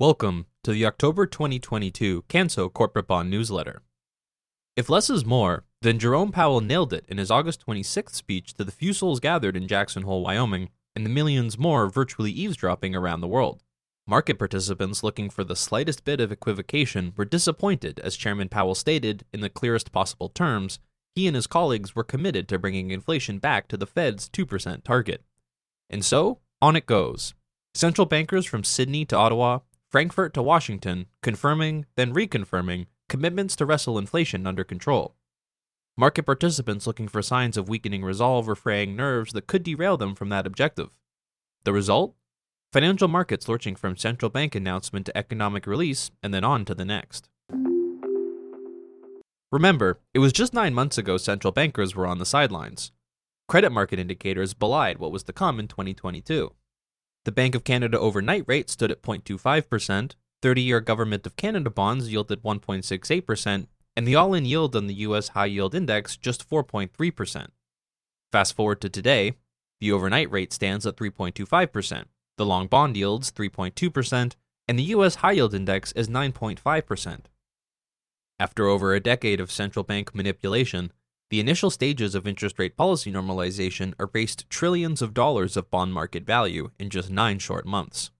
Welcome to the October 2022 Canso Corporate Bond Newsletter. If less is more, then Jerome Powell nailed it in his August 26th speech to the few souls gathered in Jackson Hole, Wyoming, and the millions more virtually eavesdropping around the world. Market participants looking for the slightest bit of equivocation were disappointed, as Chairman Powell stated in the clearest possible terms, he and his colleagues were committed to bringing inflation back to the Fed's 2% target. And so, on it goes. Central bankers from Sydney to Ottawa, Frankfurt to Washington, confirming, then reconfirming, commitments to wrestle inflation under control. Market participants looking for signs of weakening resolve or fraying nerves that could derail them from that objective. The result? Financial markets lurching from central bank announcement to economic release, and then on to the next. Remember, it was just 9 months ago central bankers were on the sidelines. Credit market indicators belied what was to come in 2022. The Bank of Canada overnight rate stood at 0.25%, 30-year Government of Canada bonds yielded 1.68%, and the all-in yield on the U.S. High Yield Index just 4.3%. Fast forward to today, the overnight rate stands at 3.25%, the long bond yields 3.2%, and the U.S. High Yield Index is 9.5%. After over a decade of central bank manipulation, the initial stages of interest rate policy normalization erased trillions of dollars of bond market value in just 9 short months.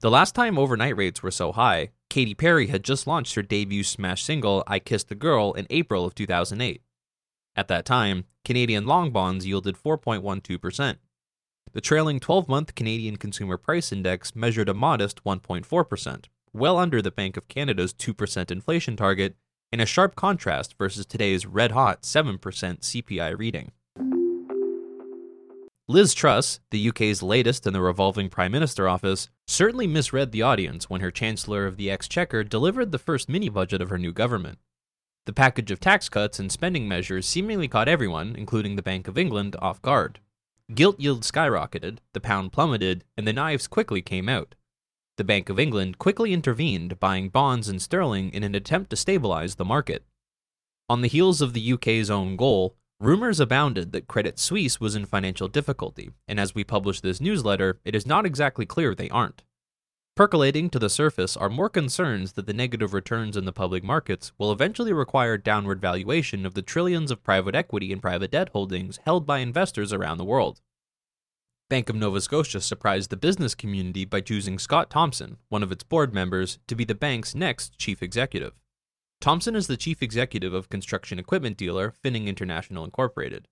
The last time overnight rates were so high, Katy Perry had just launched her debut smash single, I Kissed a Girl, in April of 2008. At that time, Canadian long bonds yielded 4.12%. The trailing 12-month Canadian Consumer Price Index measured a modest 1.4%, well under the Bank of Canada's 2% inflation target, in a sharp contrast versus today's red-hot 7% CPI reading. Liz Truss, the UK's latest in the revolving Prime Minister office, certainly misread the audience when her Chancellor of the Exchequer delivered the first mini-budget of her new government. The package of tax cuts and spending measures seemingly caught everyone, including the Bank of England, off guard. Gilt yields skyrocketed, the pound plummeted, and the knives quickly came out. The Bank of England quickly intervened, buying bonds in sterling in an attempt to stabilize the market. On the heels of the UK's own goal, rumors abounded that Credit Suisse was in financial difficulty, and as we publish this newsletter, it is not exactly clear they aren't. Percolating to the surface are more concerns that the negative returns in the public markets will eventually require downward valuation of the trillions of private equity and private debt holdings held by investors around the world. Bank of Nova Scotia surprised the business community by choosing Scott Thompson, one of its board members, to be the bank's next chief executive. Thompson is the chief executive of construction equipment dealer Finning International Incorporated.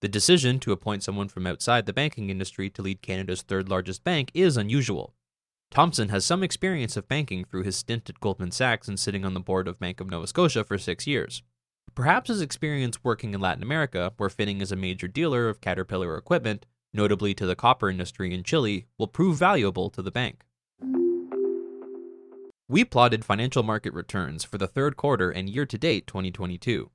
The decision to appoint someone from outside the banking industry to lead Canada's third largest bank is unusual. Thompson has some experience of banking through his stint at Goldman Sachs and sitting on the board of Bank of Nova Scotia for 6 years. Perhaps his experience working in Latin America, where Finning is a major dealer of Caterpillar equipment, notably to the copper industry in Chile, will prove valuable to the bank. We plotted financial market returns for the third quarter and year-to-date 2022.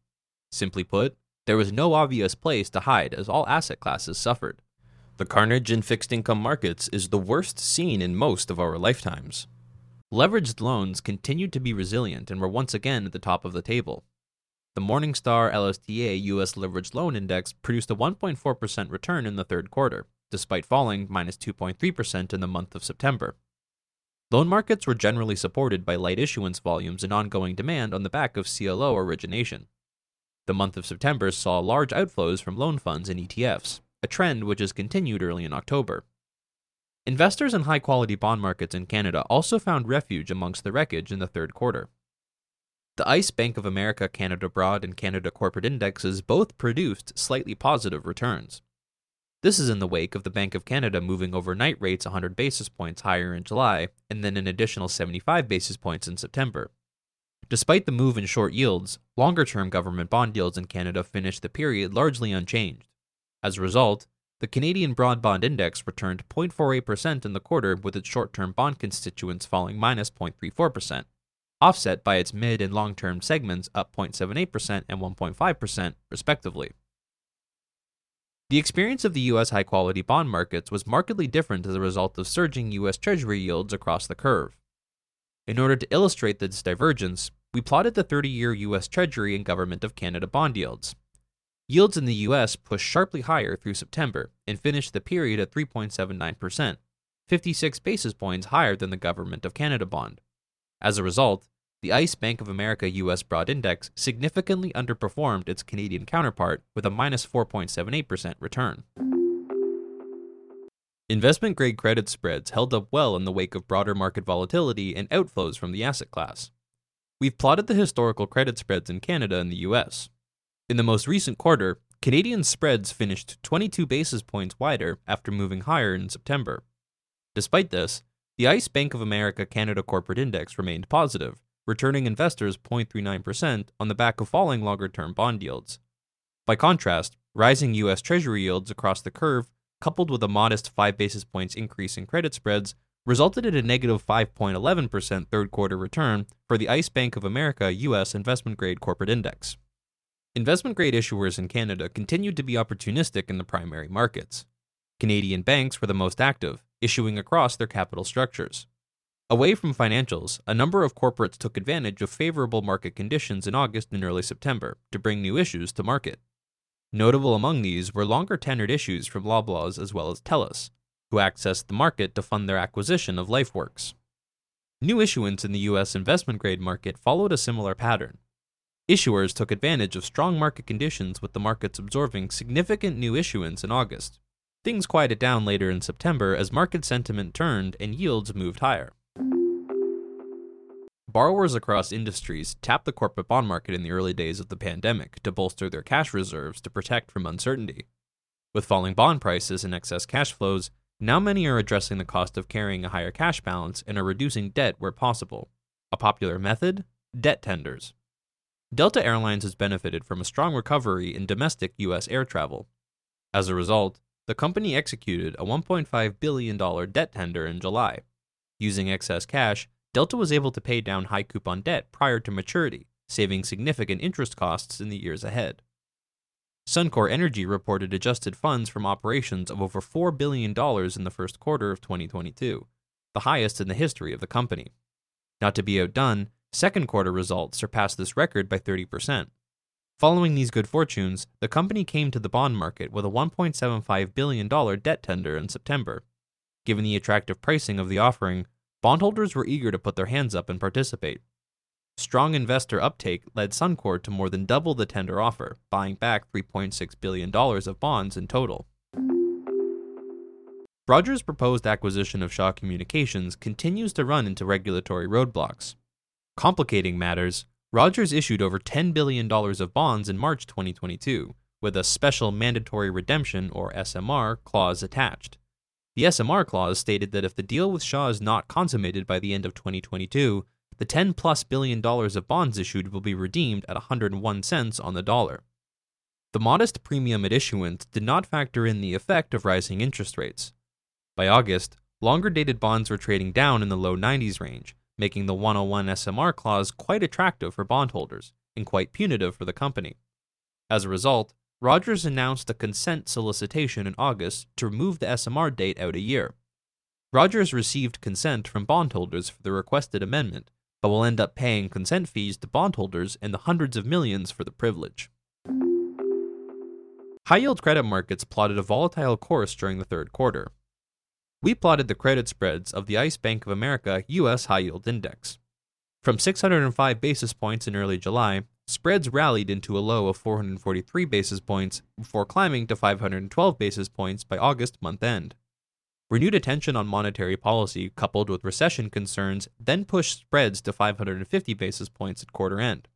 Simply put, there was no obvious place to hide as all asset classes suffered. The carnage in fixed income markets is the worst seen in most of our lifetimes. Leveraged loans continued to be resilient and were once again at the top of the table. The Morningstar LSTA U.S. Leverage Loan Index produced a 1.4% return in the third quarter, despite falling minus 2.3% in the month of September. Loan markets were generally supported by light issuance volumes and ongoing demand on the back of CLO origination. The month of September saw large outflows from loan funds and ETFs, a trend which has continued early in October. Investors in high-quality bond markets in Canada also found refuge amongst the wreckage in the third quarter. The ICE Bank of America Canada Broad and Canada Corporate Indexes both produced slightly positive returns. This is in the wake of the Bank of Canada moving overnight rates 100 basis points higher in July, and then an additional 75 basis points in September. Despite the move in short yields, longer-term government bond yields in Canada finished the period largely unchanged. As a result, the Canadian Broad Bond Index returned 0.48% in the quarter, with its short-term bond constituents falling minus 0.34%. offset by its mid and long-term segments up 0.78% and 1.5%, respectively. The experience of the U.S. high-quality bond markets was markedly different as a result of surging U.S. Treasury yields across the curve. In order to illustrate this divergence, we plotted the 30-year U.S. Treasury and Government of Canada bond yields. Yields in the U.S. pushed sharply higher through September and finished the period at 3.79%. 56 basis points higher than the Government of Canada bond. As a result, the ICE Bank of America U.S. Broad Index significantly underperformed its Canadian counterpart with a minus 4.78% return. Investment-grade credit spreads held up well in the wake of broader market volatility and outflows from the asset class. We've plotted the historical credit spreads in Canada and the U.S. In the most recent quarter, Canadian spreads finished 22 basis points wider after moving higher in September. Despite this, the ICE Bank of America Canada Corporate Index remained positive, returning investors 0.39% on the back of falling longer-term bond yields. By contrast, rising U.S. Treasury yields across the curve, coupled with a modest 5 basis points increase in credit spreads, resulted in a negative 5.11% third-quarter return for the ICE Bank of America U.S. Investment Grade Corporate Index. Investment-grade issuers in Canada continued to be opportunistic in the primary markets. Canadian banks were the most active, issuing across their capital structures. Away from financials, a number of corporates took advantage of favorable market conditions in August and early September to bring new issues to market. Notable among these were longer-tenored issues from Loblaws as well as TELUS, who accessed the market to fund their acquisition of LifeWorks. New issuance in the U.S. investment-grade market followed a similar pattern. Issuers took advantage of strong market conditions, with the markets absorbing significant new issuance in August. Things quieted down later in September as market sentiment turned and yields moved higher. Borrowers across industries tapped the corporate bond market in the early days of the pandemic to bolster their cash reserves to protect from uncertainty. With falling bond prices and excess cash flows, now many are addressing the cost of carrying a higher cash balance and are reducing debt where possible. A popular method? Debt tenders. Delta Airlines has benefited from a strong recovery in domestic U.S. air travel. As a result, the company executed a $1.5 billion debt tender in July. Using excess cash, Delta was able to pay down high coupon debt prior to maturity, saving significant interest costs in the years ahead. Suncor Energy reported adjusted funds from operations of over $4 billion in the first quarter of 2022, the highest in the history of the company. Not to be outdone, second quarter results surpassed this record by 30%. Following these good fortunes, the company came to the bond market with a $1.75 billion debt tender in September. Given the attractive pricing of the offering, bondholders were eager to put their hands up and participate. Strong investor uptake led Suncor to more than double the tender offer, buying back $3.6 billion of bonds in total. Rogers' proposed acquisition of Shaw Communications continues to run into regulatory roadblocks. Complicating matters, Rogers issued over $10 billion of bonds in March 2022, with a special mandatory redemption, or SMR, clause attached. The SMR clause stated that if the deal with Shaw is not consummated by the end of 2022, the $10+ billion of bonds issued will be redeemed at 101 cents on the dollar. The modest premium at issuance did not factor in the effect of rising interest rates. By August, longer-dated bonds were trading down in the low 90s range, making the 101 SMR clause quite attractive for bondholders and quite punitive for the company. As a result, Rogers announced a consent solicitation in August to remove the SMR date out a year. Rogers received consent from bondholders for the requested amendment, but will end up paying consent fees to bondholders in the hundreds of millions for the privilege. High-yield credit markets plotted a volatile course during the third quarter. We plotted the credit spreads of the ICE Bank of America U.S. High Yield Index. From 605 basis points in early July, spreads rallied into a low of 443 basis points before climbing to 512 basis points by August month-end. Renewed attention on monetary policy coupled with recession concerns then pushed spreads to 550 basis points at quarter-end.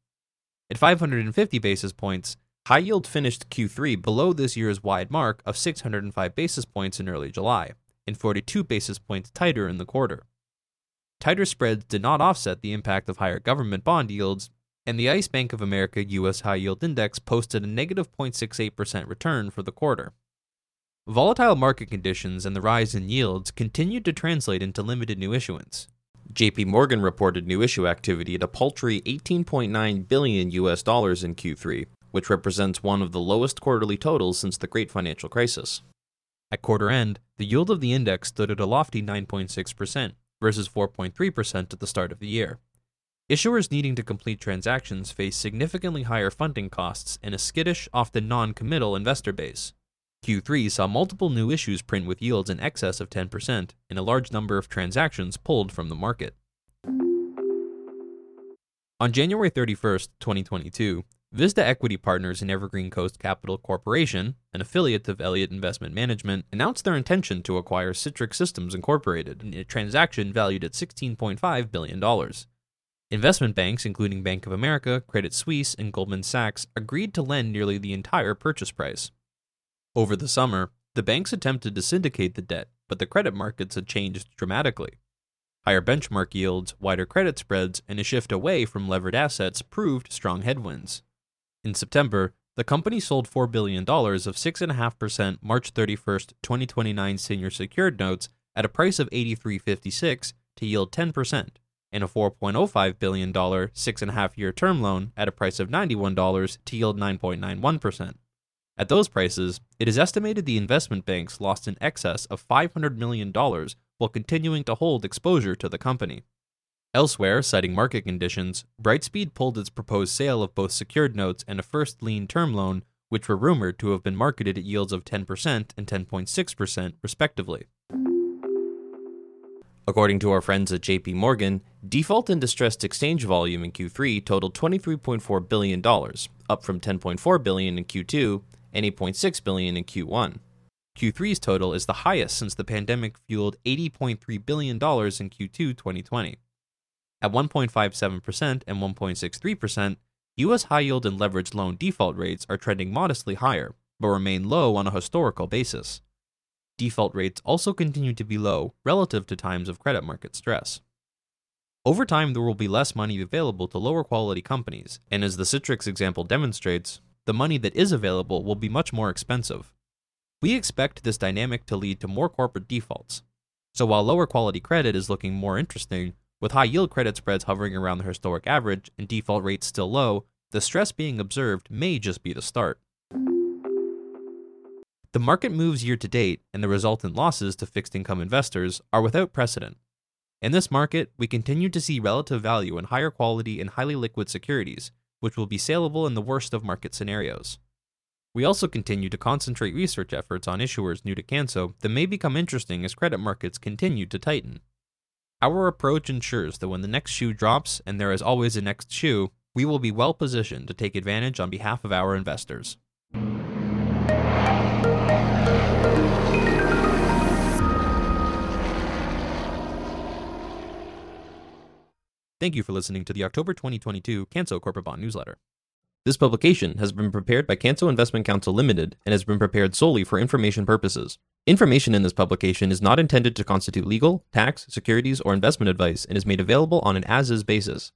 At 550 basis points, high yield finished Q3 below this year's wide mark of 605 basis points in early July, and 42 basis points tighter in the quarter. Tighter spreads did not offset the impact of higher government bond yields, and the ICE Bank of America U.S. High Yield Index posted a negative 0.68% return for the quarter. Volatile market conditions and the rise in yields continued to translate into limited new issuance. J.P. Morgan reported new issue activity at a paltry $18.9 billion in Q3, which represents one of the lowest quarterly totals since the Great Financial Crisis. At quarter end, the yield of the index stood at a lofty 9.6% versus 4.3% at the start of the year. Issuers needing to complete transactions face significantly higher funding costs and a skittish, often non-committal investor base. Q3 saw multiple new issues print with yields in excess of 10% and a large number of transactions pulled from the market. On January 31, 2022, Vista Equity Partners and Evergreen Coast Capital Corporation, an affiliate of Elliott Investment Management, announced their intention to acquire Citrix Systems Incorporated in a transaction valued at $16.5 billion. Investment banks, including Bank of America, Credit Suisse, and Goldman Sachs, agreed to lend nearly the entire purchase price. Over the summer, the banks attempted to syndicate the debt, but the credit markets had changed dramatically. Higher benchmark yields, wider credit spreads, and a shift away from levered assets proved strong headwinds. In September, the company sold $4 billion of 6.5% March 31, 2029 senior secured notes at a price of $83.56 to yield 10%, and a $4.05 billion 6.5-year term loan at a price of $91 to yield 9.91%. At those prices, it is estimated the investment banks lost in excess of $500 million while continuing to hold exposure to the company. Elsewhere, citing market conditions, Brightspeed pulled its proposed sale of both secured notes and a first lien term loan, which were rumored to have been marketed at yields of 10% and 10.6%, respectively. According to our friends at J.P. Morgan, default and distressed exchange volume in Q3 totaled $23.4 billion, up from $10.4 billion in Q2 and $8.6 billion in Q1. Q3's total is the highest since the pandemic-fueled $80.3 billion in Q2 2020. At 1.57% and 1.63%, U.S. high yield and leveraged loan default rates are trending modestly higher, but remain low on a historical basis. Default rates also continue to be low relative to times of credit market stress. Over time, there will be less money available to lower quality companies, and as the Citrix example demonstrates, the money that is available will be much more expensive. We expect this dynamic to lead to more corporate defaults. So while lower quality credit is looking more interesting, with high-yield credit spreads hovering around the historic average and default rates still low, the stress being observed may just be the start. The market moves year-to-date and the resultant losses to fixed-income investors are without precedent. In this market, we continue to see relative value in higher quality and highly liquid securities, which will be saleable in the worst of market scenarios. We also continue to concentrate research efforts on issuers new to Canso that may become interesting as credit markets continue to tighten. Our approach ensures that when the next shoe drops, and there is always a next shoe, we will be well positioned to take advantage on behalf of our investors. Thank you for listening to the October 2022 Canso Corporate Bond Newsletter. This publication has been prepared by Canso Investment Council Limited and has been prepared solely for information purposes. Information in this publication is not intended to constitute legal, tax, securities, or investment advice and is made available on an as-is basis.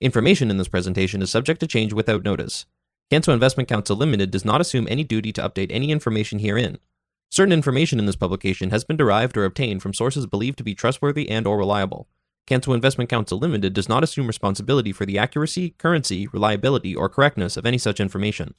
Information in this presentation is subject to change without notice. Canso Investment Council Limited does not assume any duty to update any information herein. Certain information in this publication has been derived or obtained from sources believed to be trustworthy and/or reliable. Canso Investment Council Limited does not assume responsibility for the accuracy, currency, reliability, or correctness of any such information.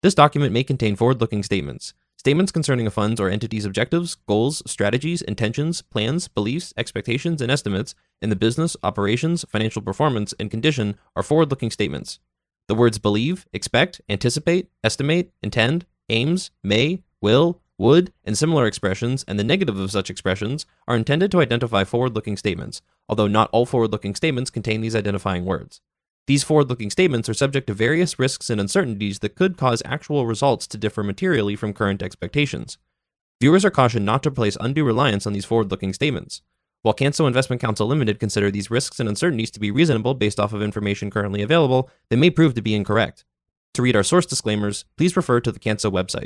This document may contain forward-looking statements. Statements concerning a fund's or entity's objectives, goals, strategies, intentions, plans, beliefs, expectations, and estimates in the business, operations, financial performance, and condition are forward-looking statements. The words believe, expect, anticipate, estimate, intend, aims, may, will, would, and similar expressions, and the negative of such expressions are intended to identify forward-looking statements, although not all forward-looking statements contain these identifying words. These forward-looking statements are subject to various risks and uncertainties that could cause actual results to differ materially from current expectations. Viewers are cautioned not to place undue reliance on these forward-looking statements. While Canso Investment Council Limited consider these risks and uncertainties to be reasonable based off of information currently available, they may prove to be incorrect. To read our source disclaimers, please refer to the Canso website.